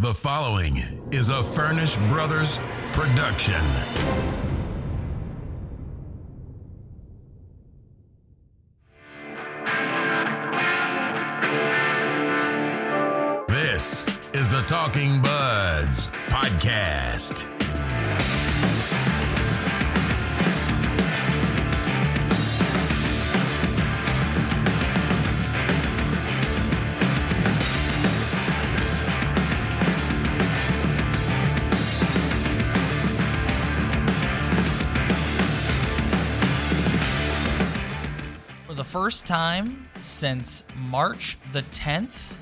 The following is a Furnish Brothers production. This is the Talking Buds podcast. First time since March the 10th.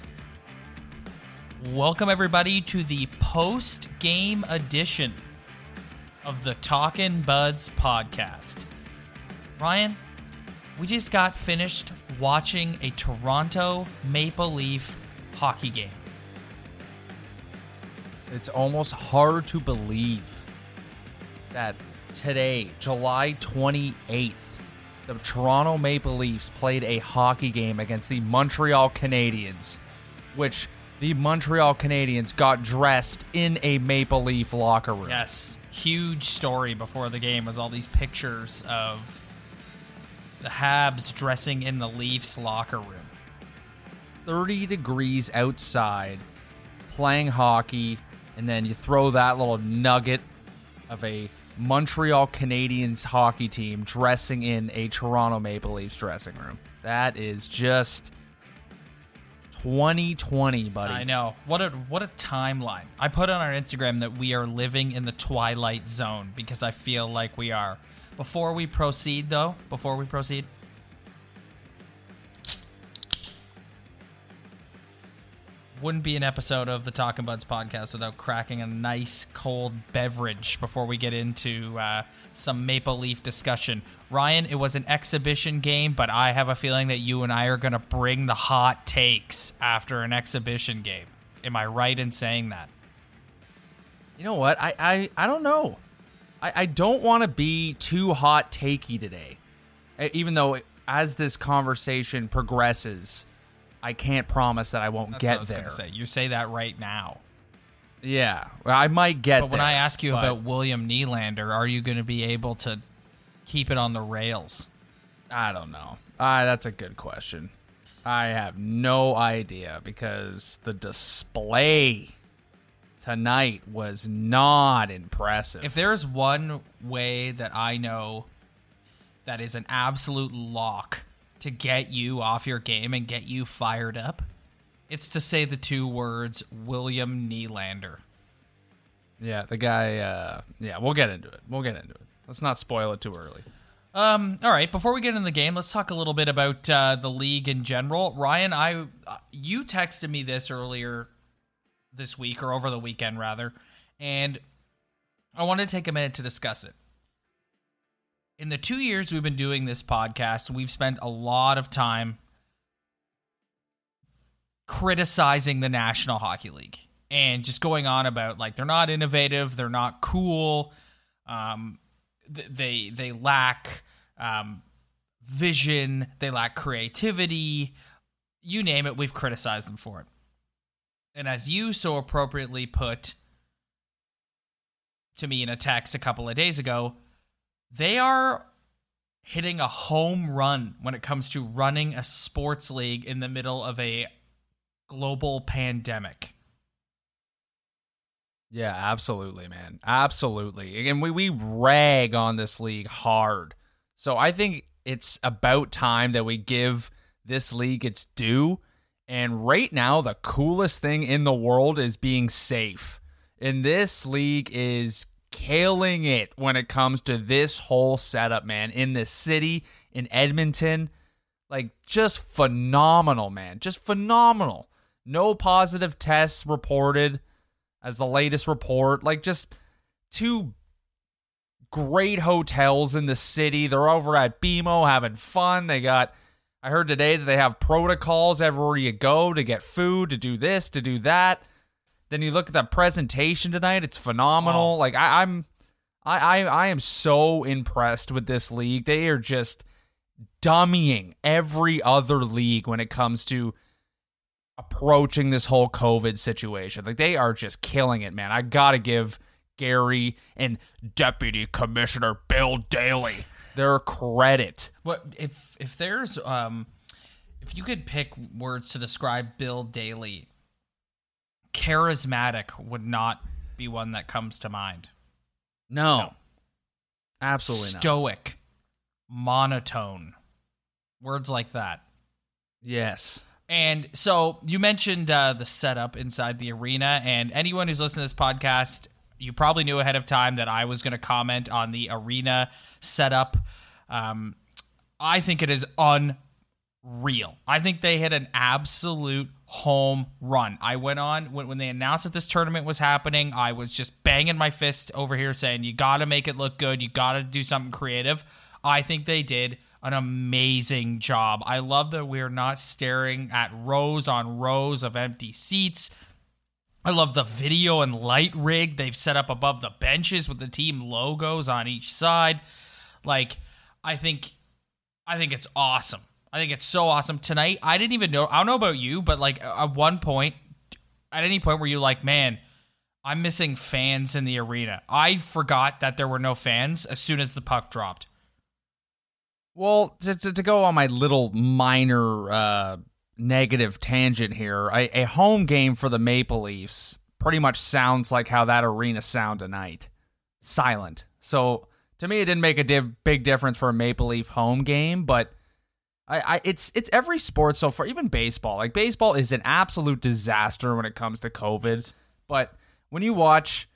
Welcome everybody to the post-game edition of the Talkin' Buds podcast. Ryan, we just got finished watching a Toronto Maple Leaf hockey game. It's almost hard to believe that today, July 28th, the Toronto Maple Leafs played a hockey game against the Montreal Canadiens, which the Montreal Canadiens got dressed in a Maple Leaf locker room. Yes. Huge story before the game was all these pictures of the Habs dressing in the Leafs locker room. 30 degrees outside, playing hockey, and then you throw that little nugget of a Montreal Canadiens hockey team dressing in a Toronto Maple Leafs dressing room. That is just 2020, buddy. I know. What a timeline. I put on our Instagram that we are living in the twilight zone because I feel like we are. Before we proceed, wouldn't be an episode of the Talkin' Buds podcast without cracking a nice cold beverage before we get into some Maple Leaf discussion. Ryan, it was an exhibition game, but I have a feeling that you and I are going to bring the hot takes after an exhibition game. Am I right in saying that? You know what? I don't know. I don't want to be too hot takey today, even though as this conversation progresses, I can't promise that I won't get there. That's what I was going to say. You say that right now. Yeah, I might get there. But when I ask you about William Nylander, are you going to be able to keep it on the rails? I don't know. That's a good question. I have no idea because the display tonight was not impressive. If there is one way that I know that is an absolute lock to get you off your game and get you fired up, it's to say the two words, William Nylander. Yeah, the guy, we'll get into it. Let's not spoil it too early. All right, before we get into the game, let's talk a little bit about the league in general. Ryan, you texted me this earlier this week, or over the weekend, rather, and I wanted to take a minute to discuss it. In the 2 years we've been doing this podcast, we've spent a lot of time criticizing the National Hockey League and just going on about, like, they're not innovative, they're not cool, they lack vision, they lack creativity, you name it, we've criticized them for it. And as you so appropriately put to me in a text a couple of days ago, they are hitting a home run when it comes to running a sports league in the middle of a global pandemic. Yeah, absolutely, man. Absolutely. And we rag on this league hard. So I think it's about time that we give this league its due. And right now, the coolest thing in the world is being safe. And this league is killing it when it comes to this whole setup, man. In this city, in Edmonton, like, just phenomenal, man. Just phenomenal. No positive tests reported as the latest report. Like, just two great hotels in the city. They're over at BMO having fun. They got, I heard today that they have protocols everywhere you go to get food, to do this, to do that. Then you look at that presentation tonight; it's phenomenal. Wow. Like I am so impressed with this league. They are just dummying every other league when it comes to approaching this whole COVID situation. Like, they are just killing it, man. I gotta give Gary and Deputy Commissioner Bill Daley their credit. What if there's if you could pick words to describe Bill Daley, charismatic would not be one that comes to mind. No. Absolutely not. Stoic, monotone, words like that. Yes. And so you mentioned the setup inside the arena, and anyone who's listening to this podcast, you probably knew ahead of time that I was going to comment on the arena setup. I think it is unreal. I think they hit an absolute home run. I went on when they announced that this tournament was happening, I was just banging my fist over here saying, you got to make it look good. You got to do something creative. I think they did an amazing job. I love that we're not staring at rows on rows of empty seats. I love the video and light rig they've set up above the benches with the team logos on each side. Like, I think it's awesome. I think it's so awesome. Tonight, I didn't even know. I don't know about you, but like at any point were you like, man, I'm missing fans in the arena? I forgot that there were no fans as soon as the puck dropped. Well, to go on my little minor negative tangent here, a home game for the Maple Leafs pretty much sounds like how that arena sound tonight. Silent. So to me, it didn't make a big difference for a Maple Leaf home game, but it's every sport so far, even baseball. Like, baseball is an absolute disaster when it comes to COVID. But when you watch,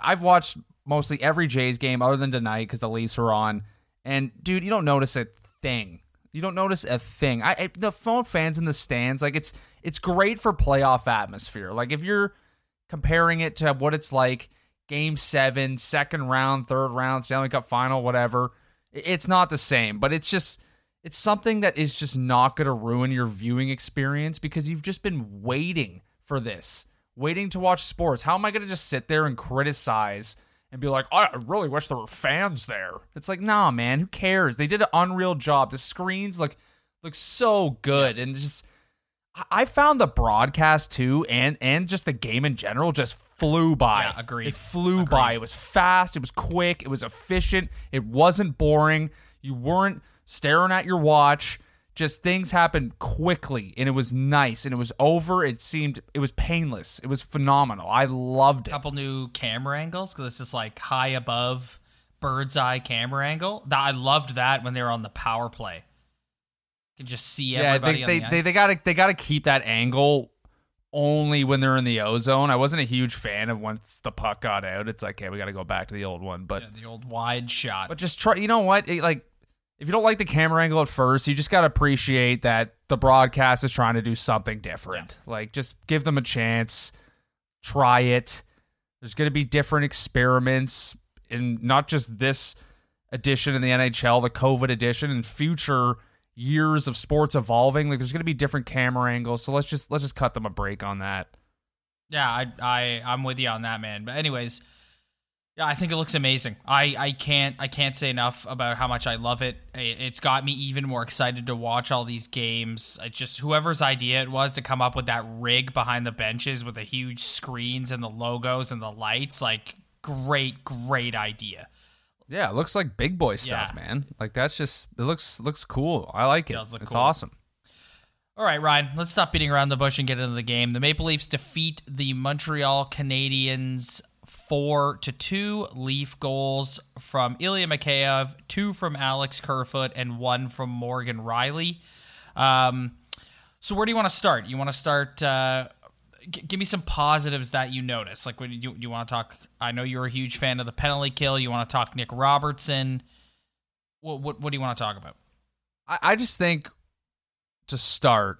I've watched mostly every Jays game other than tonight because the Leafs were on, and dude, you don't notice a thing. You don't notice a thing. The phone fans in the stands, like, it's great for playoff atmosphere. Like, if you're comparing it to what it's like game 7, second round, third round, Stanley Cup final, whatever, it's not the same. But it's something that is just not going to ruin your viewing experience because you've just been waiting for this, waiting to watch sports. How am I going to just sit there and criticize and be like, I really wish there were fans there? It's like, nah, man, who cares? They did an unreal job. The screens look so good. And just, I found the broadcast too, and just the game in general just flew by. Yeah, agreed. It flew by. It was fast. It was quick. It was efficient. It wasn't boring. You weren't staring at your watch. Just things happened quickly, and it was nice, and it was over. It was painless. It was phenomenal. I loved it. A couple new camera angles, because this is like high above bird's eye camera angle. I loved that when they were on the power play. You can just see everybody on the ice. They gotta keep that angle only when they're in the O-zone. I wasn't a huge fan of once the puck got out. It's like, hey, we gotta go back to the old one. But the old wide shot. But just try, you know what? If you don't like the camera angle at first, you just got to appreciate that the broadcast is trying to do something different. Yeah. Like, just give them a chance. Try it. There's going to be different experiments in not just this edition in the NHL, the COVID edition, and future years of sports evolving. Like, there's going to be different camera angles. So let's just cut them a break on that. Yeah, I'm with you on that, man. But anyways, yeah, I think it looks amazing. I can't say enough about how much I love it. It's got me even more excited to watch all these games. It just, whoever's idea it was to come up with that rig behind the benches with the huge screens and the logos and the lights, like, great idea. Yeah, it looks like big boy stuff, man. Like, that's just, it looks cool. I like it. It does look cool. It's awesome. All right, Ryan, let's stop beating around the bush and get into the game. The Maple Leafs defeat the Montreal Canadiens 4-2, Leaf goals from Ilya Mikheyev, 2 from Alex Kerfoot, and 1 from Morgan Rielly. So where do you want to start? You want to start, give me some positives that you notice. Like, you want to talk, I know you're a huge fan of the penalty kill. You want to talk Nick Robertson. What do you want to talk about? I just think, to start,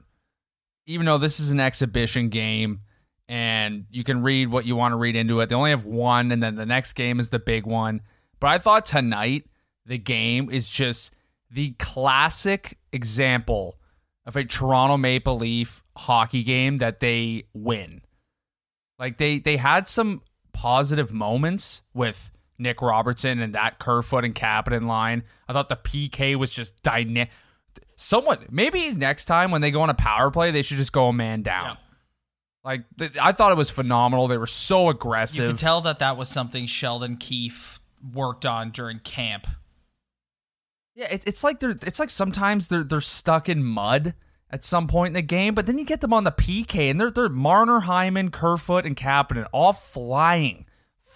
even though this is an exhibition game, and you can read what you want to read into it, they only have one, and then the next game is the big one. But I thought tonight, the game is just the classic example of a Toronto Maple Leaf hockey game that they win. Like, they had some positive moments with Nick Robertson and that Kerfoot and Kapanen line. I thought the PK was just dynamic. Maybe next time when they go on a power play, they should just go a man down. Yeah. Like, I thought it was phenomenal. They were so aggressive. You could tell that that was something Sheldon Keefe worked on during camp. Yeah, it's like sometimes they're stuck in mud at some point in the game, but then you get them on the PK, and they're Marner, Hyman, Kerfoot, and Kapanen all flying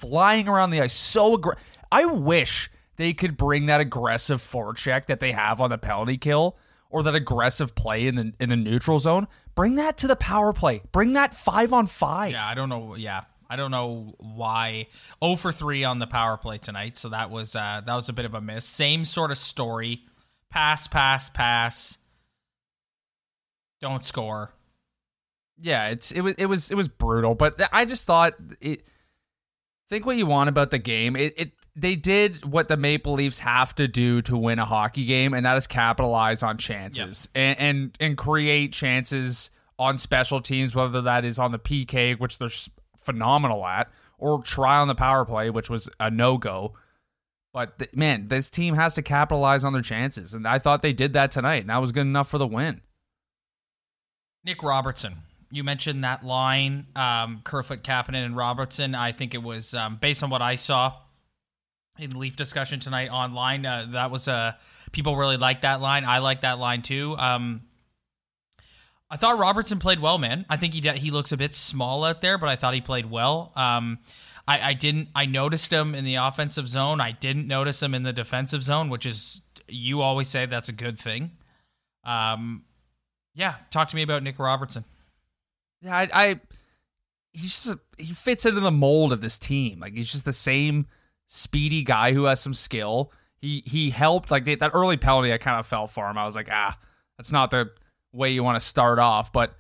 around the ice. So aggressive. I wish they could bring that aggressive forecheck that they have on the penalty kill, or that aggressive play in the neutral zone. Bring that to the power play. Bring that 5-on-5. Yeah, I don't know. Yeah, I don't know why. 0-for-3 on the power play tonight, so that was a bit of a miss. Same sort of story. Pass. Don't score. Yeah, it was brutal, but I just thought think what you want about the game. They did what the Maple Leafs have to do to win a hockey game, and that is capitalize on chances and create chances on special teams, whether that is on the PK, which they're phenomenal at, or try on the power play, which was a no-go. But, man, this team has to capitalize on their chances, and I thought they did that tonight, and that was good enough for the win. Nick Robertson. You mentioned that line, Kerfoot, Kapanen, and Robertson. I think it was, based on what I saw, in Leaf discussion tonight online, that was people really liked that line. I like that line too. I thought Robertson played well, man. I think he looks a bit small out there, but I thought he played well. I noticed him in the offensive zone. I didn't notice him in the defensive zone, which is, you always say that's a good thing. Yeah, talk to me about Nick Robertson. Yeah, he fits into the mold of this team. Like, he's just the same speedy guy who has some skill. He helped, like, that early penalty. I kind of fell for him. I was like, that's not the way you want to start off. But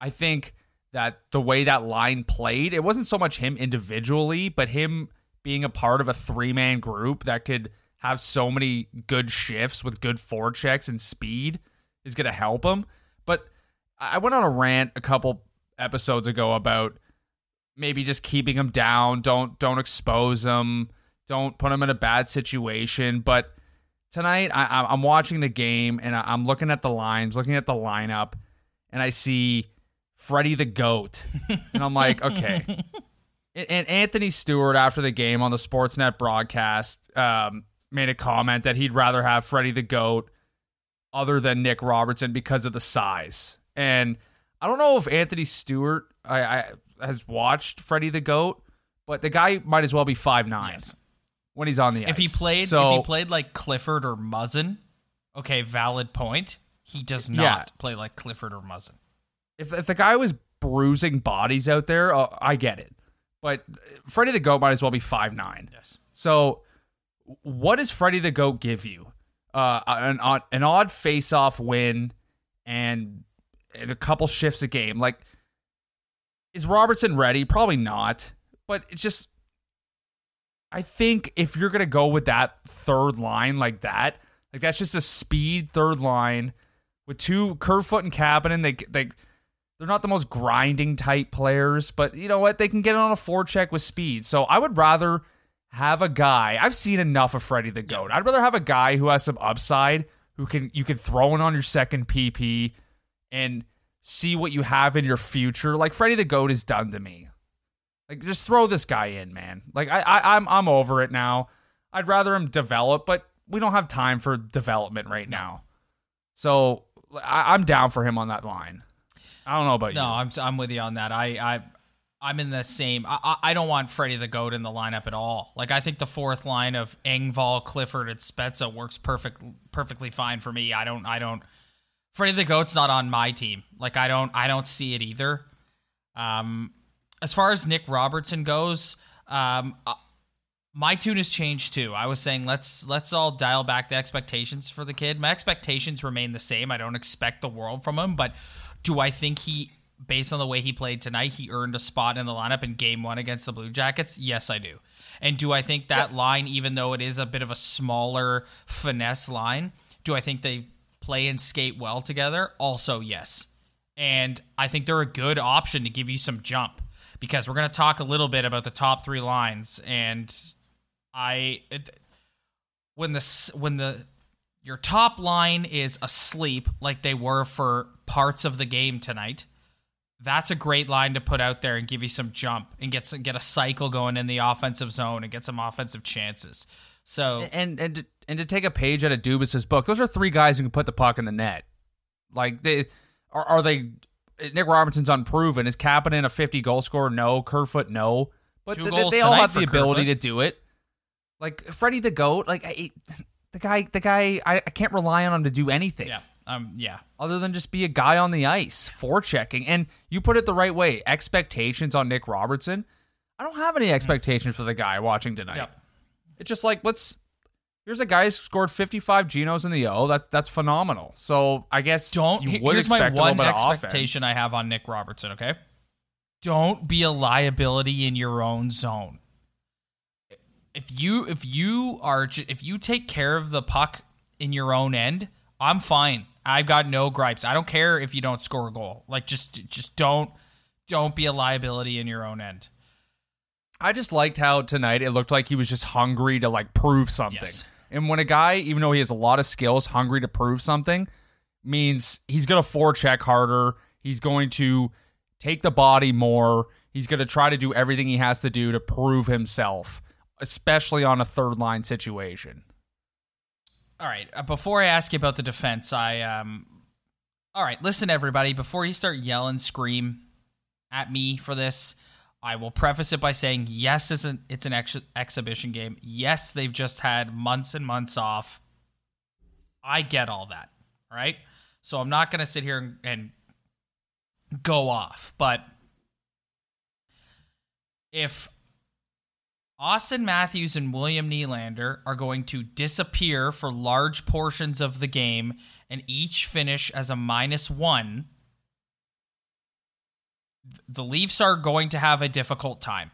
I think that the way that line played, it wasn't so much him individually, but him being a part of a 3-man group that could have so many good shifts with good forechecks and speed is going to help him. But I went on a rant a couple episodes ago about maybe just keeping him down. Don't expose him. Don't put him in a bad situation. But tonight, I'm watching the game, and I'm looking at the lines, looking at the lineup, and I see Freddie the Goat. And I'm like, okay. And Anthony Stewart, after the game on the Sportsnet broadcast, made a comment that he'd rather have Freddie the Goat other than Nick Robertson because of the size. And I don't know if Anthony Stewart has watched Freddie the Goat, but the guy might as well be 5'9" when he's on the ice. If he played like Clifford or Muzzin, okay, valid point. He does not play like Clifford or Muzzin. If the guy was bruising bodies out there, I get it. But Freddie the Goat might as well be 5'9". Yes. So what does Freddie the Goat give you? An odd face-off win and a couple shifts a game. Like, is Robertson ready? Probably not. But it's just, I think if you're going to go with that third line like that's just a speed third line with two, Kerfoot and Kapanen. They're not the most grinding type players, but you know what? They can get on a forecheck with speed. So I would rather have a guy. I've seen enough of Freddie the Goat. I'd rather have a guy who has some upside, you can throw in on your second PP and see what you have in your future. Like, Freddie the Goat is done to me. Like, just throw this guy in, man. Like, I'm over it now. I'd rather him develop, but we don't have time for development right now. So I'm down for him on that line. I don't know about you. No, I'm with you on that. I'm in the same. I don't want Freddie the Goat in the lineup at all. Like, I think the fourth line of Engvall, Clifford, and Spezza works perfectly fine for me. I don't. Freddie the Goat's not on my team. Like, I don't see it either. As far as Nick Robertson goes, my tune has changed too. I was saying let's all dial back the expectations for the kid. My expectations remain the same. I don't expect the world from him, but do I think he, based on the way he played tonight, he earned a spot in the lineup in game 1 against the Blue Jackets? Yes, I do. And do I think that line, even though it is a bit of a smaller finesse line, do I think they play and skate well together? Also, yes. And I think they're a good option to give you some jump, because we're going to talk a little bit about the top three lines. And when your top line is asleep, like they were for parts of the game tonight, that's a great line to put out there and give you some jump and get a cycle going in the offensive zone and get some offensive chances. So and to take a page out of Dubas's book, those are three guys who can put the puck in the net. Like they Nick Robertson's unproven. Is Kapanen a 50 goal scorer? No. Kerfoot, no. But they all have the ability to do it. Like Freddie the Goat, like the guy, I can't rely on him to do anything. Yeah. Other than just be a guy on the ice, forechecking. And you put it the right way. Expectations on Nick Robertson. I don't have any expectations for the guy watching tonight. Yep. It's just like, here's a guy who scored 55 Genos in the O. That's phenomenal. So I guess you would expect a little bit of offense. Here's my one expectation I have on Nick Robertson, okay? Don't be a liability in your own zone. If you take care of the puck in your own end, I'm fine. I've got no gripes. I don't care if you don't score a goal. Like just don't be a liability in your own end. I just liked how tonight it looked like he was just hungry to like prove something. Yes. And when a guy, even though he has a lot of skills, hungry to prove something means he's going to forecheck harder. He's going to take the body more. He's going to try to do everything he has to do to prove himself, especially on a third line situation. All right, before I ask you about the defense, all right, listen, everybody, before you start yelling, scream at me for this, I will preface it by saying, yes, it's an exhibition game. Yes, they've just had months and months off. I get all that, all right? So I'm not going to sit here and go off, but if Austin Matthews and William Nylander are going to disappear for large portions of the game and each finish as a -1. The Leafs are going to have a difficult time.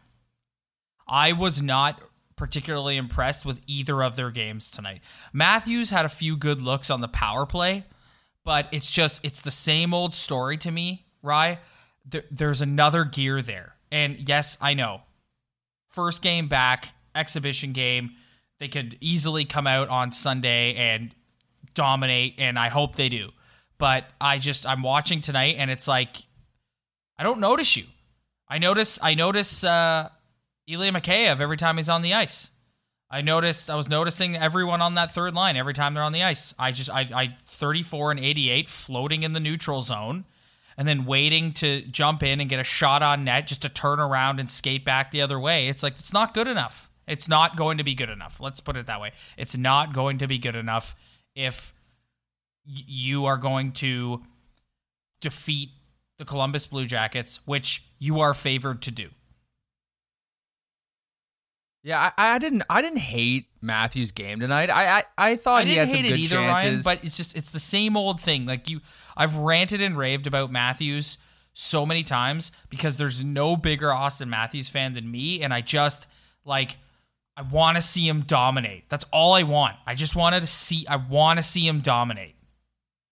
I was not particularly impressed with either of their games tonight. Matthews had a few good looks on the power play, but it's the same old story to me, Rye. There's another gear there. And yes, I know. First game back, exhibition game. They could easily come out on Sunday and dominate, and I hope they do. But I'm watching tonight, and it's like, I don't notice you. I notice Ilya Mikheyev every time he's on the ice. I was noticing everyone on that third line every time they're on the ice. I 34 and 88 floating in the neutral zone. And then waiting to jump in and get a shot on net just to turn around and skate back the other way. It's like, it's not good enough. It's not going to be good enough. Let's put it that way. It's not going to be good enough if you are going to defeat the Columbus Blue Jackets, which you are favored to do. Yeah, I didn't hate Matthews' game tonight. I thought he had some good chances. Ryan, but it's the same old thing. Like I've ranted and raved about Matthews so many times because there's no bigger Austin Matthews fan than me, and I want to see him dominate. That's all I want. I want to see him dominate.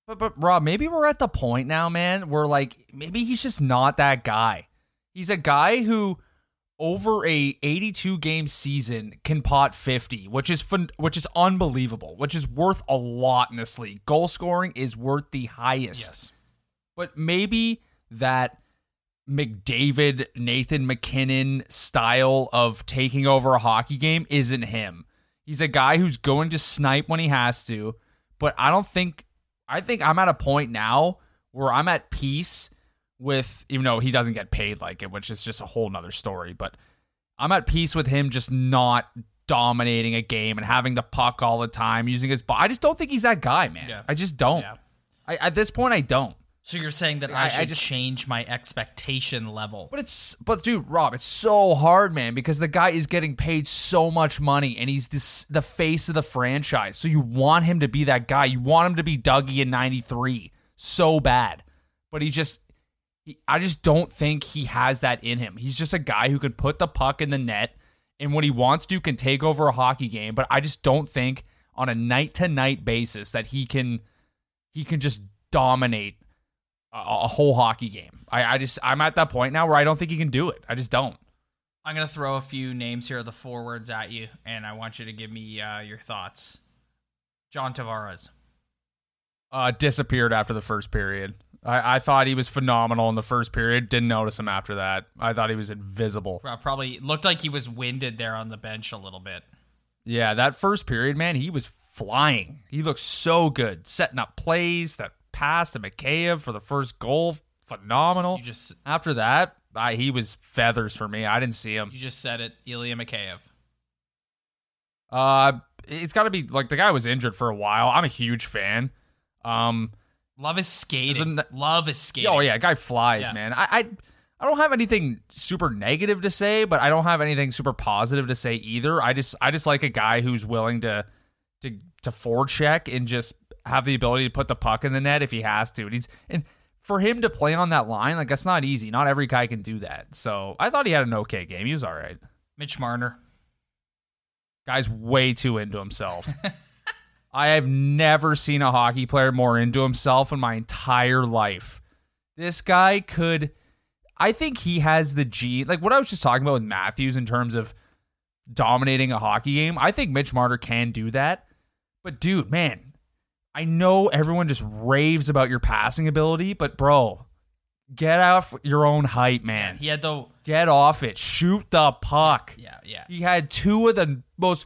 But Rob, maybe we're at the point now, man, where like maybe he's just not that guy. He's a guy who over a 82 game season can pot 50, which is fun, which is unbelievable, which is worth a lot in this league. Goal scoring is worth the highest. Yes. But maybe that McDavid, Nathan McKinnon style of taking over a hockey game isn't him. He's a guy who's going to snipe when he has to, but I think I'm at a point now where I'm at peace with, even though he doesn't get paid like it, which is just a whole nother story, but I'm at peace with him just not dominating a game and having the puck all the time, using his body. I just don't think he's that guy, man. Yeah. I just don't. Yeah. At this point, I don't. So you're saying that I should just change my expectation level. But dude, Rob, it's so hard, man, because the guy is getting paid so much money and he's the face of the franchise. So you want him to be that guy. You want him to be Dougie in 93 so bad, but I just don't think he has that in him. He's just a guy who can put the puck in the net and when he wants to can take over a hockey game, but I just don't think on a night-to-night basis that he can just dominate a whole hockey game. I'm at that point now where I don't think he can do it. I just don't. I'm going to throw a few names here of the forwards at you, and I want you to give me your thoughts. John Tavares. Disappeared after the first period. I thought he was phenomenal in the first period. Didn't notice him after that. I thought he was invisible. Probably looked like he was winded there on the bench a little bit. Yeah, that first period, man, he was flying. He looked so good. Setting up plays, that pass to Mikheyev for the first goal, phenomenal. After that, he was feathers for me. I didn't see him. You just said it, Ilya Mikheyev. It's got to be, like, the guy was injured for a while. I'm a huge fan. Love his skating. Love his skating. Oh, yeah. Guy flies, yeah. Man. I don't have anything super negative to say, but I don't have anything super positive to say either. I just like a guy who's willing to forecheck and just have the ability to put the puck in the net if he has to. And for him to play on that line, like, that's not easy. Not every guy can do that. So I thought he had an okay game. He was all right. Mitch Marner. Guy's way too into himself. I have never seen a hockey player more into himself in my entire life. This guy could... I think he has the gene... Like, what I was just talking about with Matthews in terms of dominating a hockey game, I think Mitch Marner can do that. But, dude, man, I know everyone just raves about your passing ability, but, bro, get off your own hype, man. Yeah, he had the... Get off it. Shoot the puck. Yeah. He had two of the most...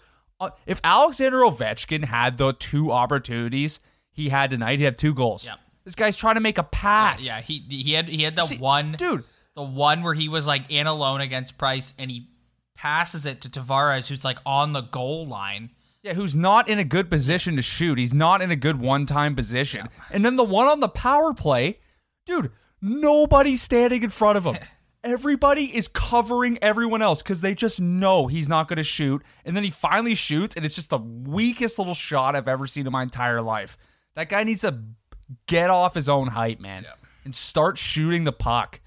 If Alexander Ovechkin had the two opportunities he had tonight, he'd have two goals. Yep. This guy's trying to make a pass. Yeah, he had the one, dude. The one where he was like in alone against Price, and he passes it to Tavares, who's like on the goal line. Yeah, who's not in a good position to shoot. He's not in a good one-time position. Yeah. And then the one on the power play, dude, nobody's standing in front of him. Everybody is covering everyone else because they just know he's not going to shoot. And then he finally shoots, and it's just the weakest little shot I've ever seen in my entire life. That guy needs to get off his own hype, man, and start shooting the puck.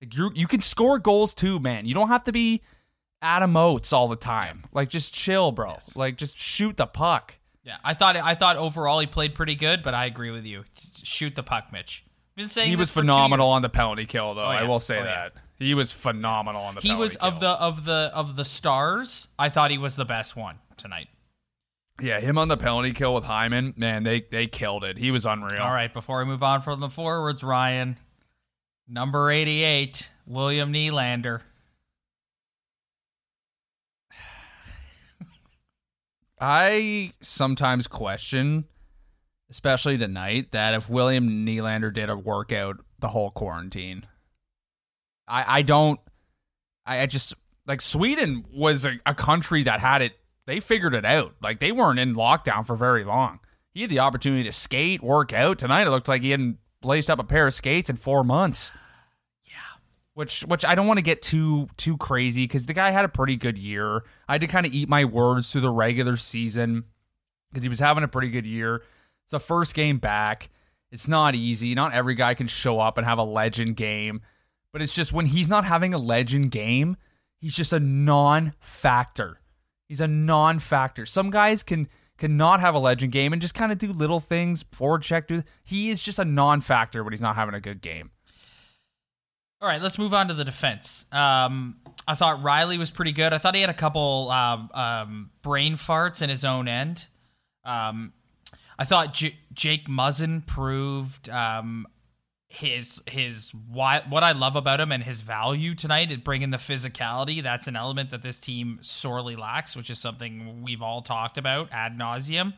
Like, you can score goals too, man. You don't have to be Adam Oates all the time. Like, just chill, bro. Yes. Like, just shoot the puck. Yeah, I thought overall he played pretty good, but I agree with you. Shoot the puck, Mitch. He was phenomenal on the penalty kill, though. Oh, yeah. I will say that. He was phenomenal on the penalty kill. He was of the stars, I thought he was the best one tonight. Yeah, him on the penalty kill with Hyman, man, they killed it. He was unreal. All right, before we move on from the forwards, Ryan, number 88, William Nylander. I sometimes question, especially tonight, that if William Nylander did a workout the whole quarantine. I just like, Sweden was a country that had it. They figured it out. Like, they weren't in lockdown for very long. He had the opportunity to skate, work out. Tonight it looked like he hadn't laced up a pair of skates in 4 months. Yeah. Which I don't want to get too crazy because the guy had a pretty good year. I had to kind of eat my words through the regular season because he was having a pretty good year. It's the first game back. It's not easy. Not every guy can show up and have a legend game. But it's just when he's not having a legend game, he's just a non-factor. He's a non-factor. Some guys cannot have a legend game and just kind of do little things, forward check. He is just a non-factor when he's not having a good game. All right, let's move on to the defense. I thought Rielly was pretty good. I thought he had a couple brain farts in his own end. I thought Jake Muzzin proved what I love about him and his value tonight is bringing the physicality. That's an element that this team sorely lacks, which is something we've all talked about ad nauseum.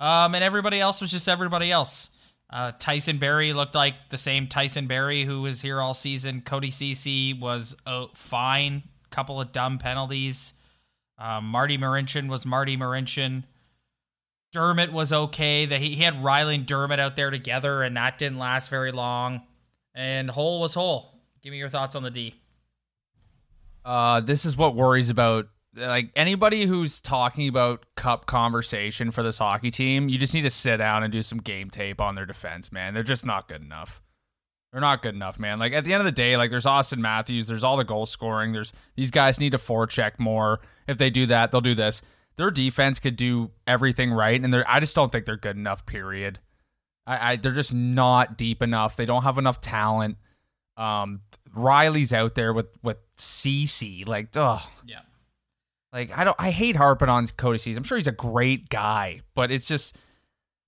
And everybody else was just everybody else. Tyson Berry looked like the same Tyson Berry who was here all season. Cody Ceci was fine. Couple of dumb penalties. Marty Marincin was Marty Marincin. Dermott was okay. That he had Rielly and Dermott out there together, and that didn't last very long. And Hole was Hole. Give me your thoughts on the D. This is what worries about, like, anybody who's talking about cup conversation for this hockey team. You just need to sit down and do some game tape on their defense, man. They're just not good enough. They're not good enough, man. Like, at the end of the day, like, there's Austin Matthews. There's all the goal scoring. There's these guys need to forecheck more. If they do that, they'll do this. Their defense could do everything right, and I just don't think they're good enough, period. They're just not deep enough. They don't have enough talent. Rielly's out there with Ceci. Like, ugh. Yeah. Like, I hate harping on Cody Ceci. I'm sure he's a great guy, but it's just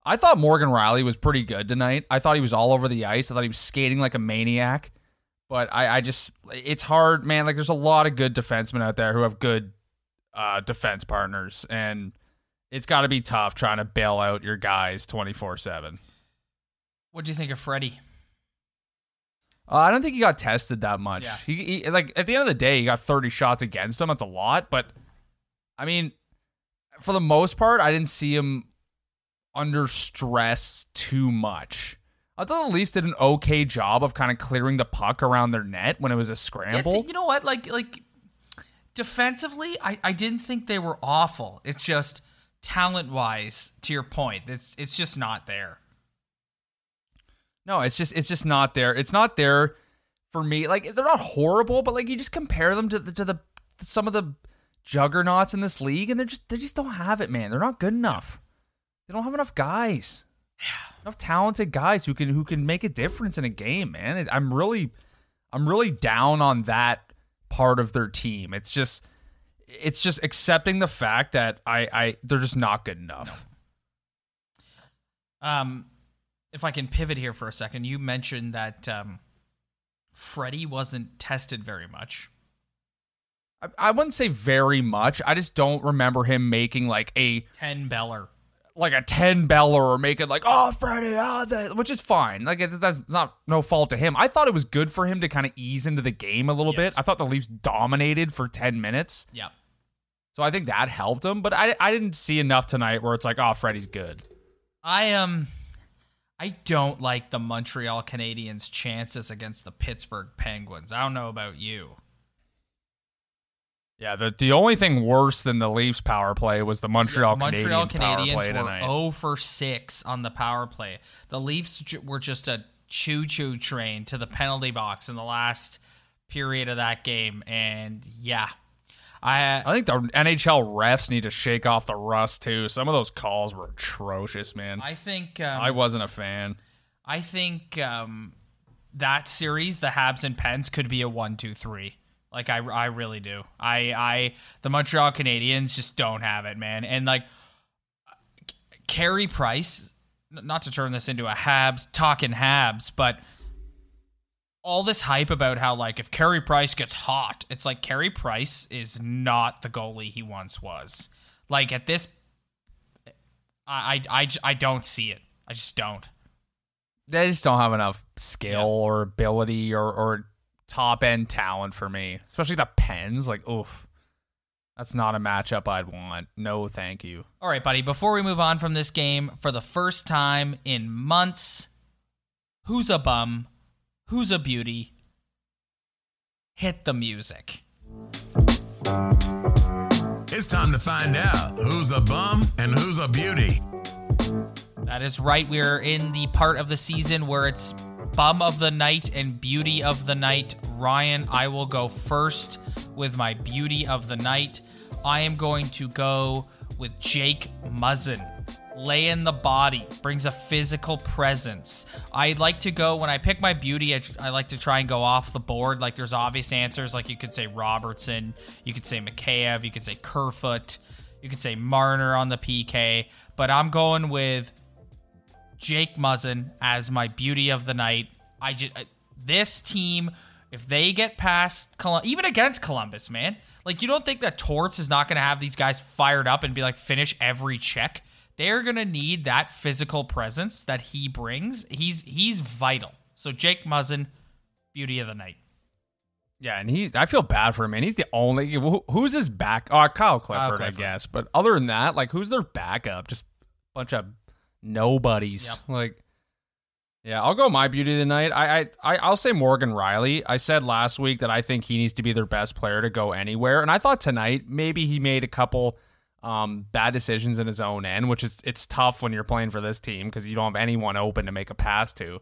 I thought Morgan Rielly was pretty good tonight. I thought he was all over the ice. I thought he was skating like a maniac. But I just, it's hard, man. Like, there's a lot of good defensemen out there who have good defense partners. And it's got to be tough trying to bail out your guys 24/7. What do you think of Freddie? I don't think he got tested that much. Yeah. He like at the end of the day, he got 30 shots against him. That's a lot, but I mean, for the most part, I didn't see him under stress too much. I thought the Leafs did an okay job of kind of clearing the puck around their net when it was a scramble. Yeah, you know what? Like defensively, I didn't think they were awful. It's just talent-wise, to your point, it's just not there. No, it's just not there. It's not there for me. Like, they're not horrible, but like, you just compare them to some of the juggernauts in this league, and they just don't have it, man. They're not good enough. They don't have enough guys. Yeah. Enough talented guys who can make a difference in a game, man. I'm really down on that part of their team. It's just accepting the fact that they're just not good enough. No. If I can pivot here for a second, you mentioned that Freddie wasn't tested very much. I wouldn't say very much. I just don't remember him making like a 10-beller. Like a 10-beller or making like, oh, Freddie, which is fine. Like, that's no fault to him. I thought it was good for him to kind of ease into the game a little bit. I thought the Leafs dominated for 10 minutes. Yeah. So I think that helped him. But I didn't see enough tonight where it's like, oh, Freddie's good. I don't like the Montreal Canadiens' chances against the Pittsburgh Penguins. I don't know about you. Yeah, the only thing worse than the Leafs' power play was the Montreal Canadiens power play tonight. 0-for-6 on the power play. The Leafs were just a choo-choo train to the penalty box in the last period of that game, and yeah. I think the NHL refs need to shake off the rust, too. Some of those calls were atrocious, man. I think... I wasn't a fan. I think that series, the Habs and Pens, could be a 1-2-3. Like, I really do. The Montreal Canadiens just don't have it, man. And, like, Carey Price, not to turn this into a Habs, talking Habs, but... all this hype about how, like, if Carey Price gets hot, it's like Carey Price is not the goalie he once was. Like, at this, I don't see it. I just don't. They just don't have enough skill or ability or top-end talent for me. Especially the Pens. Like, oof. That's not a matchup I'd want. No, thank you. All right, buddy. Before we move on from this game, for the first time in months, who's a bum? Who's a beauty? Hit the music. It's time to find out who's a bum and who's a beauty. That is right. We're in the part of the season where it's bum of the night and beauty of the night. Ryan, I will go first with my beauty of the night. I am going to go with Jake Muzzin. Lay in the body, brings a physical presence. I like to go, when I pick my beauty, I like to try and go off the board. Like, there's obvious answers. Like, you could say Robertson, you could say Mikheyev, you could say Kerfoot, you could say Marner on the PK. But I'm going with Jake Muzzin as my beauty of the night. This team, if they get past, even against Columbus, man. Like, you don't think that Torts is not going to have these guys fired up and be like, finish every check? They're going to need that physical presence that he brings. He's vital. So Jake Muzzin, beauty of the night. Yeah, and I feel bad for him, man. He's the only... Who's his back? Oh, Kyle Clifford, I guess. But other than that, like, who's their backup? Just a bunch of nobodies. Yep. Like, yeah, I'll go my beauty of the night. I'll say Morgan Rielly. I said last week that I think he needs to be their best player to go anywhere. And I thought tonight, maybe he made a couple... bad decisions in his own end, which is, it's tough when you're playing for this team because you don't have anyone open to make a pass to.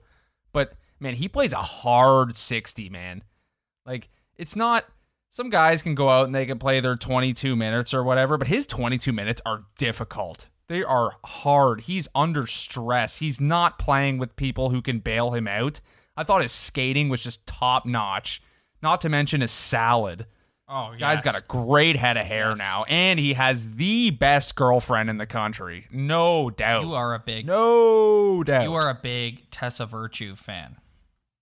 But, man, he plays a hard 60, man. Like, it's not... Some guys can go out and they can play their 22 minutes or whatever, but his 22 minutes are difficult. They are hard. He's under stress. He's not playing with people who can bail him out. I thought his skating was just top-notch, not to mention his salad. Oh, yes. Guy's got a great head of hair now, and he has the best girlfriend in the country. No doubt. You are a big Tessa Virtue fan.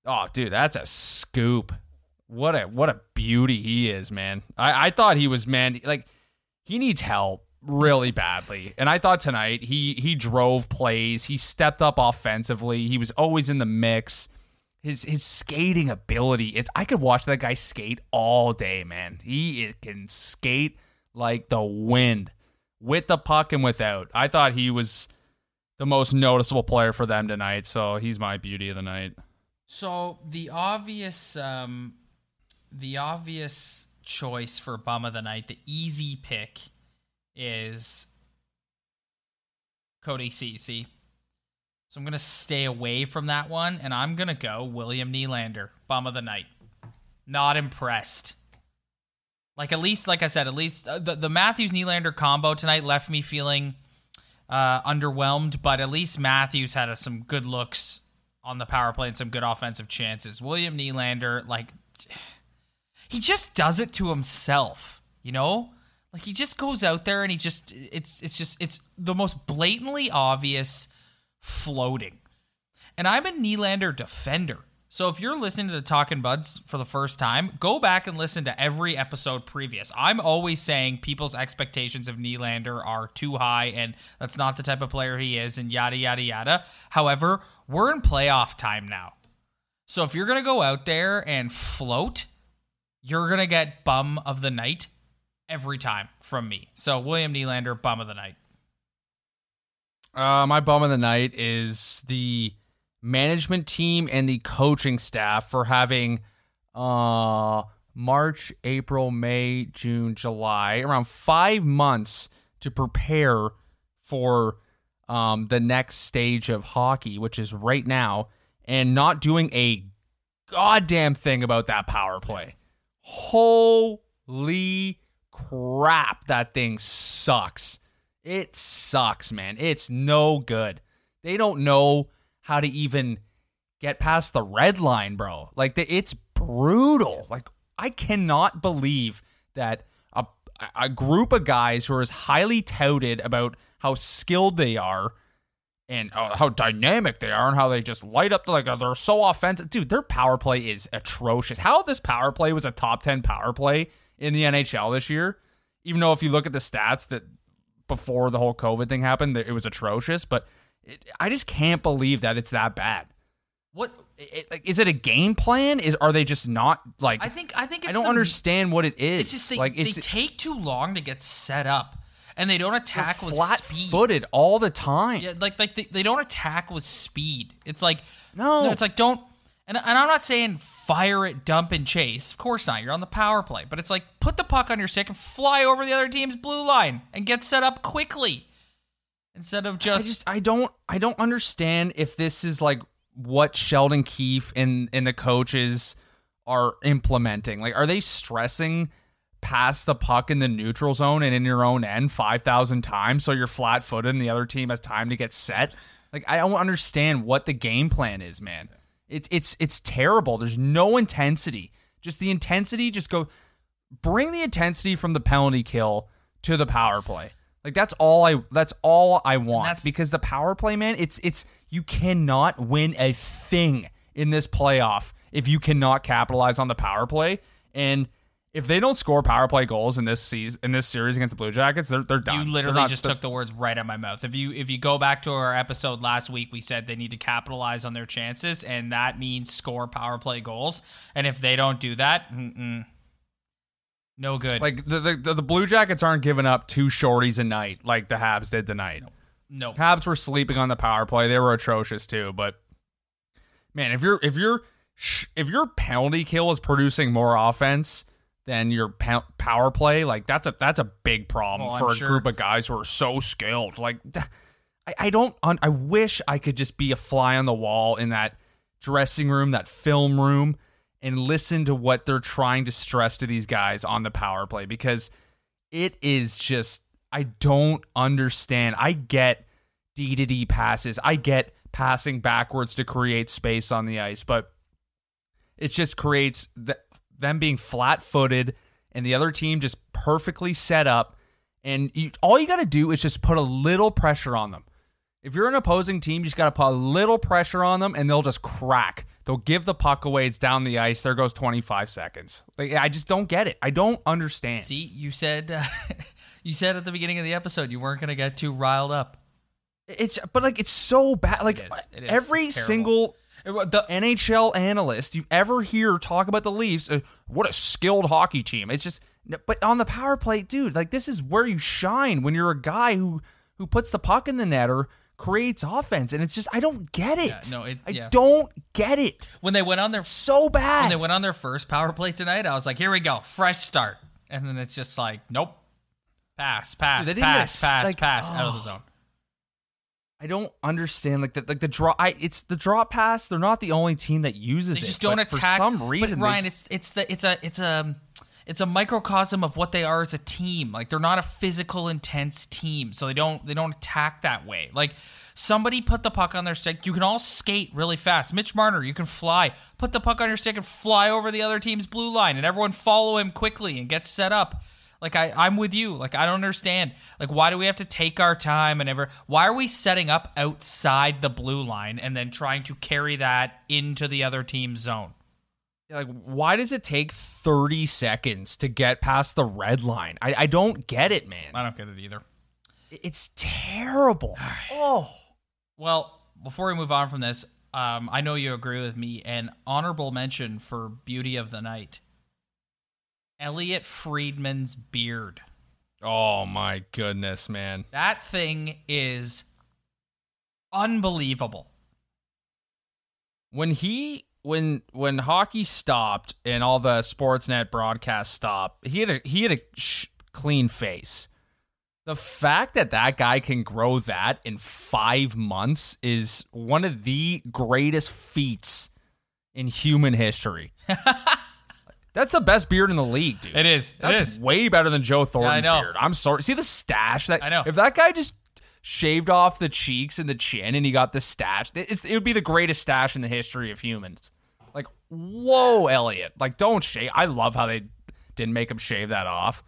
Oh, dude, that's a scoop. What a beauty he is, man. I thought he was, man, like, he needs help really badly. And I thought tonight he drove plays. He stepped up offensively. He was always in the mix. His skating ability is, I could watch that guy skate all day, man. He can skate like the wind with the puck and without. I thought he was the most noticeable player for them tonight. So he's my beauty of the night. So the obvious choice for bum of the night, the easy pick, is Cody Ceci. So I'm going to stay away from that one, and I'm going to go William Nylander, bum of the night. Not impressed. Like, at least, like I said, at least the Matthews-Nylander combo tonight left me feeling underwhelmed, but at least Matthews had some good looks on the power play and some good offensive chances. William Nylander, like, he just does it to himself, you know? Like, he just goes out there and he just, it's the most blatantly obvious floating. And I'm a Nylander defender. So if you're listening to the Talkin' Buds for the first time, go back and listen to every episode previous. I'm always saying people's expectations of Nylander are too high and that's not the type of player he is and yada, yada, yada. However, we're in playoff time now. So if you're going to go out there and float, you're going to get bum of the night every time from me. So William Nylander, bum of the night. My bum of the night is the management team and the coaching staff for having March, April, May, June, July, around 5 months to prepare for the next stage of hockey, which is right now, and not doing a goddamn thing about that power play. Holy crap, that thing sucks. It sucks, man. It's no good. They don't know how to even get past the red line, bro. Like, it's brutal. Like, I cannot believe that a group of guys who are as highly touted about how skilled they are and how dynamic they are and how they just light up, like, they're so offensive. Dude, their power play is atrocious. How this power play was a top 10 power play in the NHL this year, even though if you look at the stats that before the whole COVID thing happened, it was atrocious, but I just can't believe that it's that bad. Is it a game plan? Are they just not, like, I think it's, I don't understand what it is. It's just they take too long to get set up, and they don't attack with speed. Flat-footed all the time. Yeah, like they don't attack with speed. It's like no, it's like don't. And I'm not saying fire it, dump, and chase. Of course not. You're on the power play. But it's like, put the puck on your stick and fly over the other team's blue line and get set up quickly. Instead of just... I don't understand if this is like what Sheldon Keefe and the coaches are implementing. Like, are they stressing pass the puck in the neutral zone and in your own end 5,000 times so you're flat-footed and the other team has time to get set? Like, I don't understand what the game plan is, man. It's terrible. There's no intensity. Just the intensity. Just go bring the intensity from the penalty kill to the power play. Like that's all I want, because the power play, man, it's you cannot win a thing in this playoff if you cannot capitalize on the power play. And if they don't score power play goals in this season, in this series against the Blue Jackets, they're done. You literally took the words right out of my mouth. If you go back to our episode last week, we said they need to capitalize on their chances, and that means score power play goals. And if they don't do that, no good. Like the Blue Jackets aren't giving up two shorties a night like the Habs did tonight. No. Habs were sleeping on the power play. They were atrocious too. But man, if your penalty kill is producing more offense than your power play, like that's a big problem for a group of guys who are so skilled. Like, I wish I could just be a fly on the wall in that dressing room, that film room, and listen to what they're trying to stress to these guys on the power play, because it is just, I don't understand. I get D-to-D passes. I get passing backwards to create space on the ice, but it just creates them being flat-footed and the other team just perfectly set up. And all you got to do is just put a little pressure on them. If you're an opposing team, you just got to put a little pressure on them, and they'll just crack. They'll give the puck away. It's down the ice. There goes 25 seconds. Like, I just don't get it. I don't understand. See, you said you said at the beginning of the episode you weren't going to get too riled up. It's so bad. Like it is. Every single NHL analyst you ever hear talk about the Leafs, what a skilled hockey team. It's just, but on the power play, dude, like this is where you shine when you're a guy who puts the puck in the net or creates offense, and it's just I don't get it. Yeah, no, I don't get it. When they went on their so bad. When they went on their first power play tonight, I was like, here we go, fresh start, and then it's just like, nope, pass, out of the zone. I don't understand the draw. It's the drop pass. They're not the only team that uses it. They just don't attack for some reason. But Ryan, it's a microcosm of what they are as a team. Like they're not a physical intense team, so they don't attack that way. Like somebody put the puck on their stick. You can all skate really fast. Mitch Marner, you can fly. Put the puck on your stick and fly over the other team's blue line, and everyone follow him quickly and get set up. Like, I'm with you. Like, I don't understand. Like, why do we have to take our time and ever? Why are we setting up outside the blue line and then trying to carry that into the other team's zone? Like, why does it take 30 seconds to get past the red line? I don't get it, man. I don't get it either. It's terrible. Oh. Well, before we move on from this, I know you agree with me. An honorable mention for beauty of the night. Elliot Friedman's beard. Oh, my goodness, man. That thing is unbelievable. When hockey stopped and all the Sportsnet broadcasts stopped, he had a clean face. The fact that guy can grow that in 5 months is one of the greatest feats in human history. That's the best beard in the league, dude. It is. That's way better than Joe Thornton's beard. I'm sorry. See the stash? I know. If that guy just shaved off the cheeks and the chin and he got the stash, it would be the greatest stash in the history of humans. Like, whoa, Elliot. Like, don't shave. I love how they didn't make him shave that off.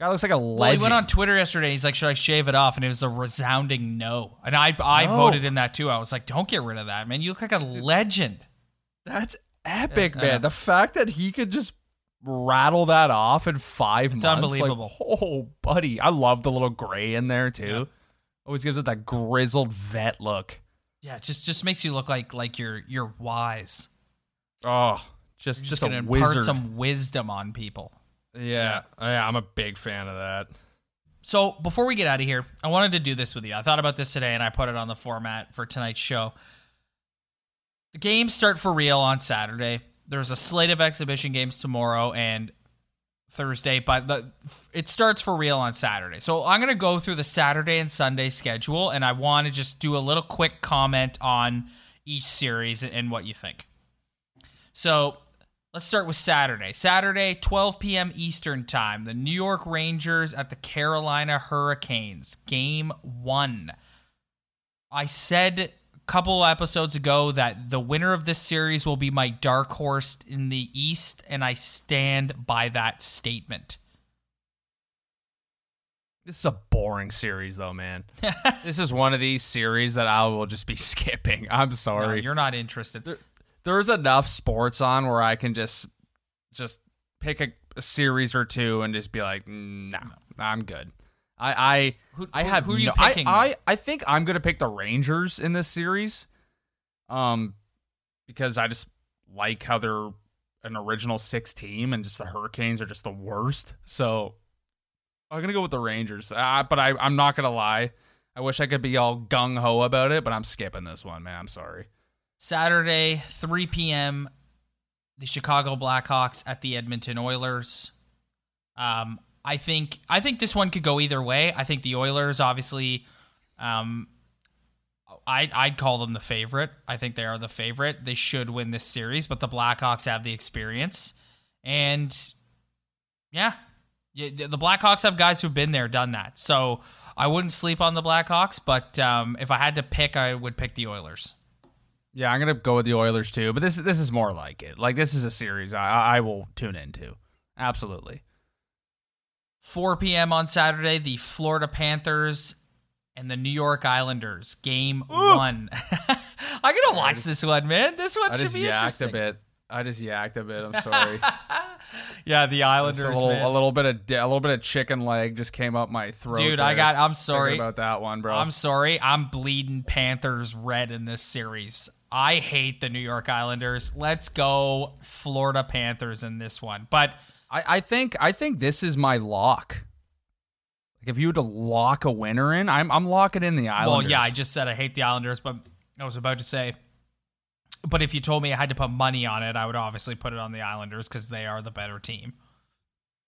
Guy looks like a legend. Well, he went on Twitter yesterday and he's like, should I shave it off? And it was a resounding no. And I voted in that too. I was like, don't get rid of that, man. You look like a legend. That's epic, man. The fact that he could just rattle that off in 5 months. It's unbelievable. Like, oh, buddy. I love the little gray in there, too. Yeah. Always gives it that grizzled vet look. Yeah, it just makes you look like you're wise. Oh, just a wizard. Impart some wisdom on people. Yeah, I'm a big fan of that. So before we get out of here, I wanted to do this with you. I thought about this today, and I put it on the format for tonight's show. The games start for real on Saturday. There's a slate of exhibition games tomorrow and Thursday, but it starts for real on Saturday. So I'm going to go through the Saturday and Sunday schedule, and I want to just do a little quick comment on each series and what you think. So let's start with Saturday. Saturday, 12 p.m. Eastern time, the New York Rangers at the Carolina Hurricanes, Game 1. I said couple episodes ago that the winner of this series will be my dark horse in the East, and I stand by that statement. This is a boring series, though, man. This is one of these series that I will just be skipping. I'm sorry. No, you're not interested. There's enough sports on where I can just pick a series or two and just be like, no, I'm good. Who are you picking? I think I'm going to pick the Rangers in this series because I just like how they're an original six team and just the Hurricanes are just the worst. So I'm going to go with the Rangers. But I'm not going to lie. I wish I could be all gung-ho about it, but I'm skipping this one, man. I'm sorry. Saturday, 3 p.m., the Chicago Blackhawks at the Edmonton Oilers. I think this one could go either way. I think the Oilers, obviously, I'd call them the favorite. I think they are the favorite. They should win this series, but the Blackhawks have the experience. And, yeah, the Blackhawks have guys who've been there, done that. So I wouldn't sleep on the Blackhawks, but if I had to pick, I would pick the Oilers. Yeah, I'm going to go with the Oilers too, but this is more like it. Like, this is a series I will tune into. Absolutely. 4 p.m. on Saturday, the Florida Panthers and the New York Islanders. Game one. I'm going to watch this one, man. This one should be interesting. I just yacked a bit. I'm sorry. Yeah, the Islanders. A little bit of chicken leg just came up my throat. Dude, I'm sorry about that one, bro. I'm sorry. I'm bleeding Panthers red in this series. I hate the New York Islanders. Let's go Florida Panthers in this one. But I think this is my lock. Like if you were to lock a winner in, I'm locking in the Islanders. Well, yeah, I just said I hate the Islanders, but I was about to say. But if you told me I had to put money on it, I would obviously put it on the Islanders because they are the better team.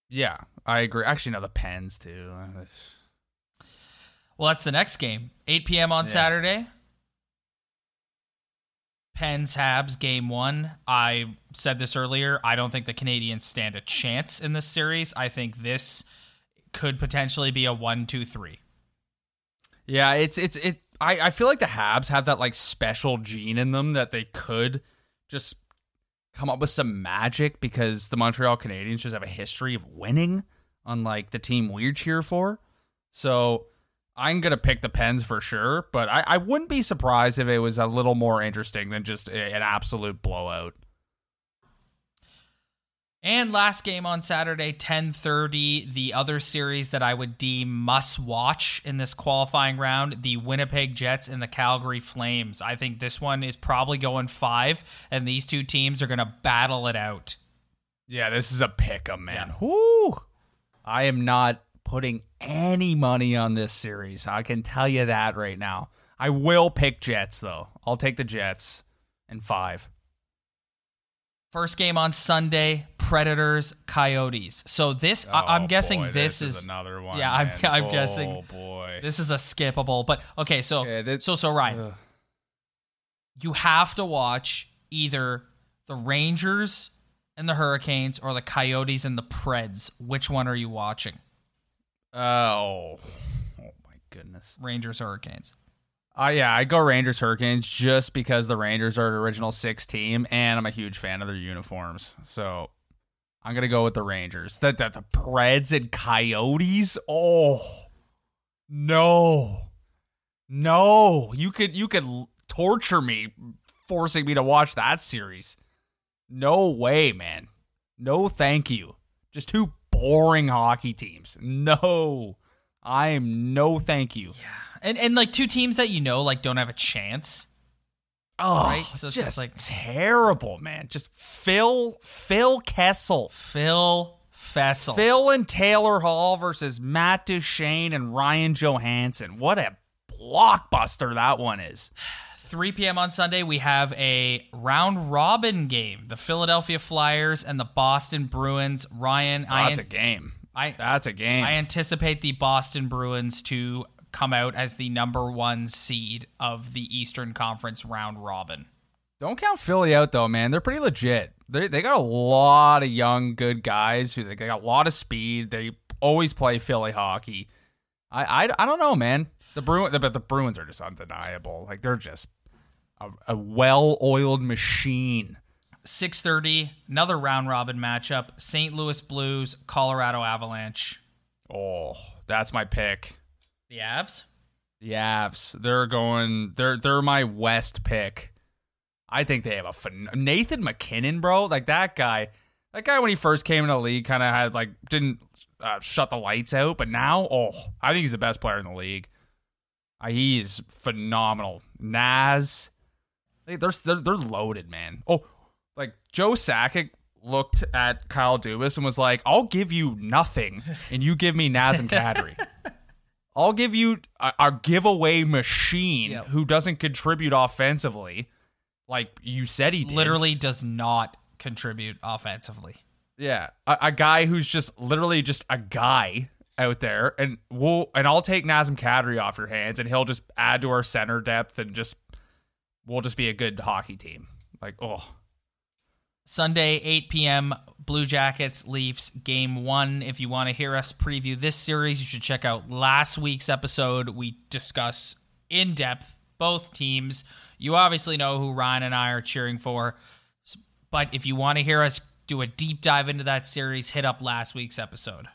Yeah, I agree. Actually, no, the Pens too. Well, that's the next game, 8 p.m. on Saturday. Pens Habs game one. I said this earlier. I don't think the Canadiens stand a chance in this series. I think this could potentially be a 1-2-3. Yeah, it's. I feel like the Habs have that like special gene in them that they could just come up with some magic because the Montreal Canadiens just have a history of winning, unlike the team we cheer for. So I'm going to pick the Pens for sure, but I wouldn't be surprised if it was a little more interesting than just an absolute blowout. And last game on Saturday, 10:30, the other series that I would deem must-watch in this qualifying round, the Winnipeg Jets and the Calgary Flames. I think this one is probably going 5, and these two teams are going to battle it out. Yeah, this is a pick-em, man. Yeah. Woo! I am not putting any money on this series. I can tell you that right now. I will pick Jets, though. I'll take the Jets in 5. First game on Sunday, Predators, Coyotes. So this, I'm guessing this is another one. Yeah, man. I'm guessing. Oh boy, this is a skippable. But okay, so Ryan, you have to watch either the Rangers and the Hurricanes or the Coyotes and the Preds. Which one are you watching? Oh my goodness, Rangers, Hurricanes. Yeah, I'd go Rangers-Hurricanes just because the Rangers are an original 6 team, and I'm a huge fan of their uniforms. So I'm going to go with the Rangers. The Preds and Coyotes? Oh, no. No. You could torture me, forcing me to watch that series. No way, man. No thank you. Just two boring hockey teams. No. I am no thank you. Yeah. And like two teams that you know like don't have a chance. Oh, right? So it's just like terrible, man. Just Phil Kessel. Phil and Taylor Hall versus Matt Duchene and Ryan Johansson. What a blockbuster that one is. 3 p.m. on Sunday, we have a round-robin game. The Philadelphia Flyers and the Boston Bruins. Ryan, that's a game. That's a game. I anticipate the Boston Bruins to come out as the number 1 seed of the Eastern Conference round robin. Don't count Philly out, though, man. They're pretty legit. They got a lot of young, good guys. They got a lot of speed. They always play Philly hockey. I don't know, man. The Bruins are just undeniable. Like, they're just a well-oiled machine. 6:30, another round-robin matchup. St. Louis Blues, Colorado Avalanche. Oh, that's my pick. The Avs? The Avs. They're my West pick. I think they have a Nathan McKinnon, bro. Like, that guy when he first came into the league kind of had, like, didn't shut the lights out. But now, I think he's the best player in the league. He is phenomenal. Naz. They're loaded, man. Oh, like, Joe Sakic looked at Kyle Dubas and was like, I'll give you nothing, and you give me Nazem Kadri. I'll give you a giveaway machine who doesn't contribute offensively, like you said he did. Literally does not contribute offensively. Yeah, a guy who's just literally just a guy out there, and I'll take Nazem Kadri off your hands, and he'll just add to our center depth, and just we'll just be a good hockey team. Like, Sunday, 8 p.m., Blue Jackets, Leafs, Game 1. If you want to hear us preview this series, you should check out last week's episode. We discuss in depth both teams. You obviously know who Ryan and I are cheering for, but if you want to hear us do a deep dive into that series, hit up last week's episode.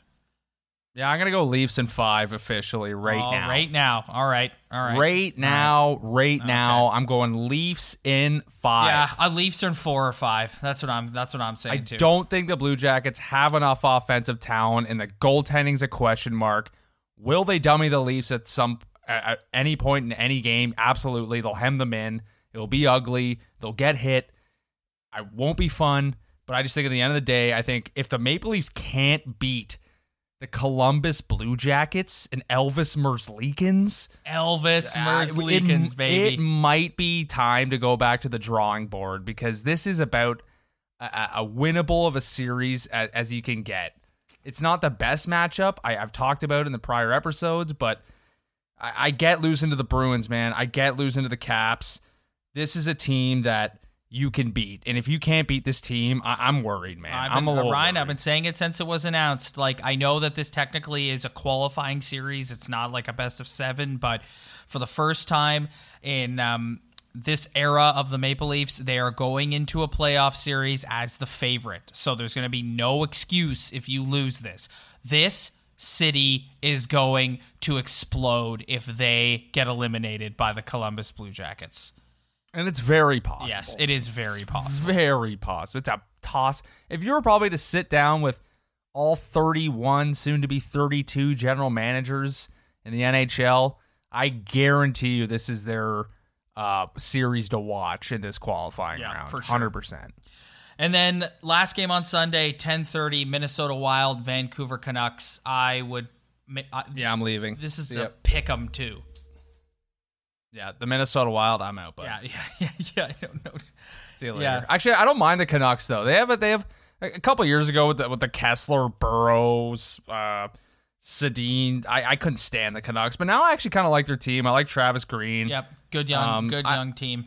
Yeah, I'm going to go Leafs in 5 officially right now. Right now. All right. Right now. Okay. I'm going Leafs in 5. Yeah, Leafs are in 4 or 5. That's what I'm saying too. I don't think the Blue Jackets have enough offensive talent, and the goaltending's a question mark. Will they dummy the Leafs at any point in any game? Absolutely. They'll hem them in. It'll be ugly. They'll get hit. It won't be fun, but I just think at the end of the day, I think if the Maple Leafs can't beat the Columbus Blue Jackets and Elvis Merzlikins, baby. It might be time to go back to the drawing board, because this is about a winnable of a series as you can get. It's not the best matchup I've talked about in the prior episodes, but I get losing to the Bruins, man. I get losing to the Caps. This is a team that you can beat. And if you can't beat this team, I'm worried, man. Ryan, worried. I've been saying it since it was announced. Like, I know that this technically is a qualifying series. It's not like a best of 7, but for the first time in this era of the Maple Leafs, they are going into a playoff series as the favorite. So there's going to be no excuse if you lose this. This city is going to explode if they get eliminated by the Columbus Blue Jackets. And it's very possible. Yes, it is very possible. It's a toss. If you were probably to sit down with all 31, soon to be 32 general managers in the NHL, I guarantee you this is their series to watch in this qualifying round. For sure. 100%. And then last game on Sunday, 10:30, Minnesota Wild, Vancouver Canucks. I'm leaving. This is a pick'em too. Yeah, the Minnesota Wild, I'm out. But yeah. I don't know. See you later. Yeah. Actually, I don't mind the Canucks though. They have a couple years ago with the Kessler, Burroughs, Sedin. I couldn't stand the Canucks, but now I actually kind of like their team. I like Travis Green. Yep, good young team.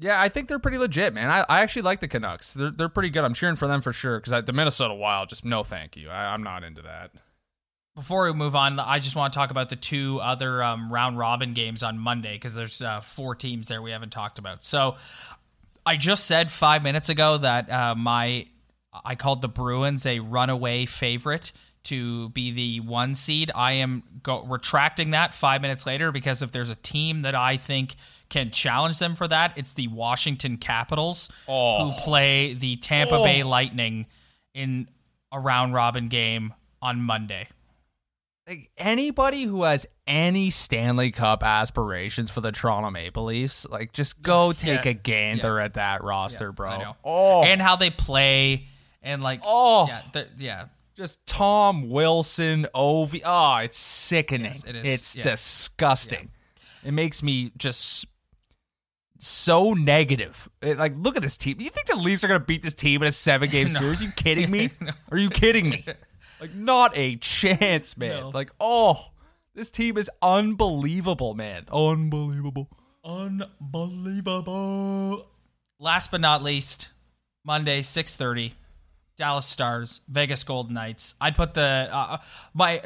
Yeah, I think they're pretty legit, man. I actually like the Canucks. They're pretty good. I'm cheering for them for sure, because the Minnesota Wild, just no thank you. I'm not into that. Before we move on, I just want to talk about the two other round-robin games on Monday, because there's 4 teams there we haven't talked about. So I just said 5 minutes ago that I called the Bruins a runaway favorite to be the 1 seed. I am retracting that 5 minutes later, because if there's a team that I think can challenge them for that, it's the Washington Capitals, who play the Tampa Bay Lightning in a round-robin game on Monday. Like, anybody who has any Stanley Cup aspirations for the Toronto Maple Leafs, like, just go take a gander at that roster, bro. I know. And how they play, and like, just Tom Wilson, Ovi. Oh, it's sickening. Yes, it is. It's disgusting. Yeah. It makes me just so negative. Like, look at this team. You think the Leafs are gonna beat this team in a 7-game series? Are you kidding me? No. Are you kidding me? Like, not a chance, man. No. Like, this team is unbelievable, man. Unbelievable. Last but not least, Monday, 6:30, Dallas Stars, Vegas Golden Knights. I'd put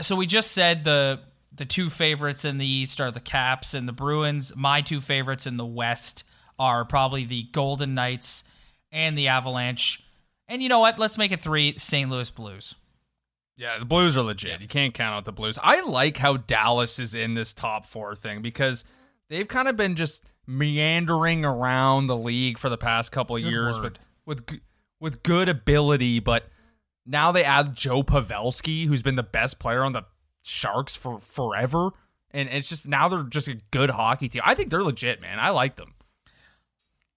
so we just said the two favorites in the East are the Caps and the Bruins. My two favorites in the West are probably the Golden Knights and the Avalanche. And you know what? Let's make it 3, St. Louis Blues. Yeah, the Blues are legit. Yeah. You can't count out the Blues. I like how Dallas is in this top 4 thing, because they've kind of been just meandering around the league for the past couple of years with good ability, but now they add Joe Pavelski, who's been the best player on the Sharks for forever, and it's just now they're just a good hockey team. I think they're legit, man. I like them.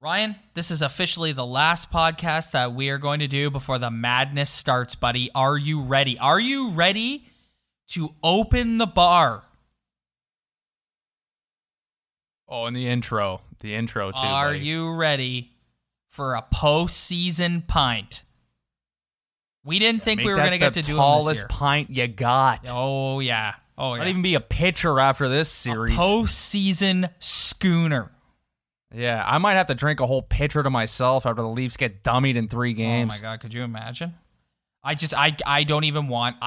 Ryan, this is officially the last podcast that we are going to do before the madness starts, buddy. Are you ready? Are you ready to open the bar? Oh, and the intro too. Are you ready for a postseason pint? We didn't think we were going to get to do it this year. Tallest pint you got. Oh yeah. Not even be a pitcher after this series. A postseason schooner. Yeah, I might have to drink a whole pitcher to myself after the Leafs get dummied in 3 games. Oh my God, could you imagine? I don't even want.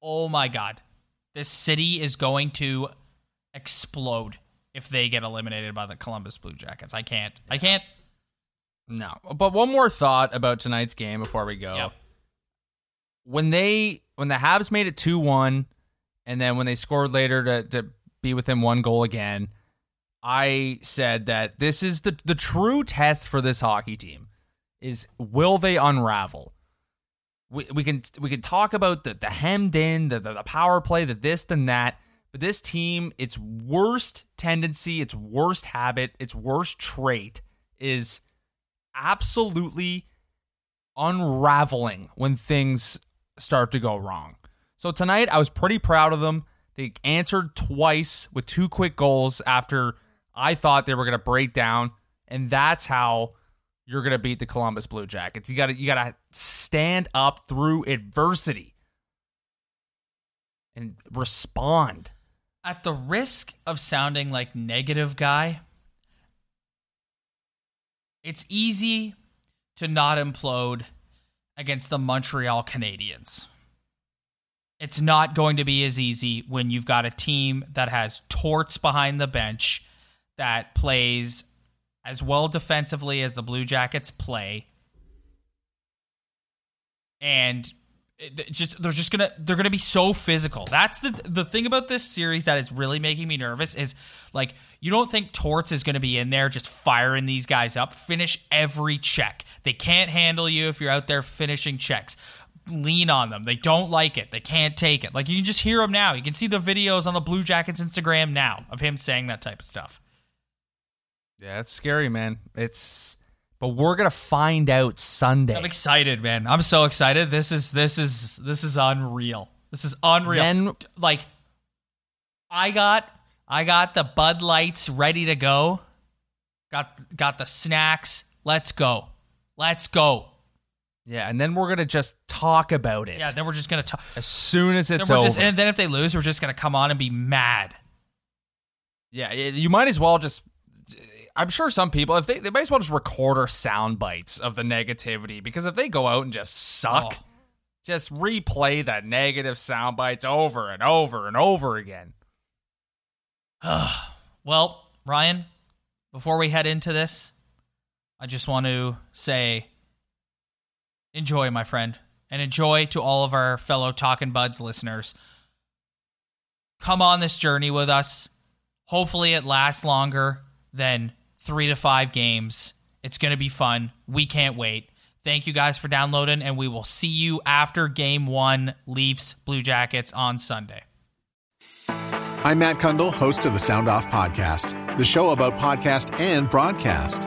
Oh my God, this city is going to explode if they get eliminated by the Columbus Blue Jackets. I can't. No. But one more thought about tonight's game before we go. Yep. When the Habs made it 2-1, and then when they scored later to be within one goal again, I said that this is the true test for this hockey team is, will they unravel? We can talk about the hemmed in, the power play, the this, then that, but this team, its worst tendency, its worst habit, its worst trait is absolutely unraveling when things start to go wrong. So tonight, I was pretty proud of them. They answered twice with two quick goals after I thought they were going to break down, and that's how you're going to beat the Columbus Blue Jackets. You got to stand up through adversity and respond. At the risk of sounding like negative guy, it's easy to not implode against the Montreal Canadiens. It's not going to be as easy when you've got a team that has torts behind the bench, that plays as well defensively as the Blue Jackets play. And they're going to be so physical. That's the thing about this series that is really making me nervous is, like, you don't think Torts is going to be in there just firing these guys up. Finish every check. They can't handle you if you're out there finishing checks. Lean on them. They don't like it. They can't take it. Like, you can just hear him now. You can see the videos on the Blue Jackets Instagram now of him saying that type of stuff. Yeah, it's scary, man. But we're gonna find out Sunday. I'm excited, man. I'm so excited. This is unreal. This is unreal. Then, like, I got the Bud Lights ready to go. Got the snacks. Let's go. Yeah, and then we're going to just talk about it. Yeah, then we're just going to talk. As soon as it's over. And then if they lose, we're just going to come on and be mad. Yeah, you might as well just... I'm sure some people, if they might as well just record our sound bites of the negativity, because if they go out and just suck, just replay that negative sound bites over and over and over again. Well, Ryan, before we head into this, I just want to say... enjoy, my friend, and enjoy to all of our fellow Talkin' Buds listeners. Come on this journey with us. Hopefully it lasts longer than 3 to 5 games. It's going to be fun. We can't wait. Thank you guys for downloading, and we will see you after Game 1, Leafs, Blue Jackets on Sunday. I'm Matt Kundle, host of the Sound Off Podcast, the show about podcast and broadcast.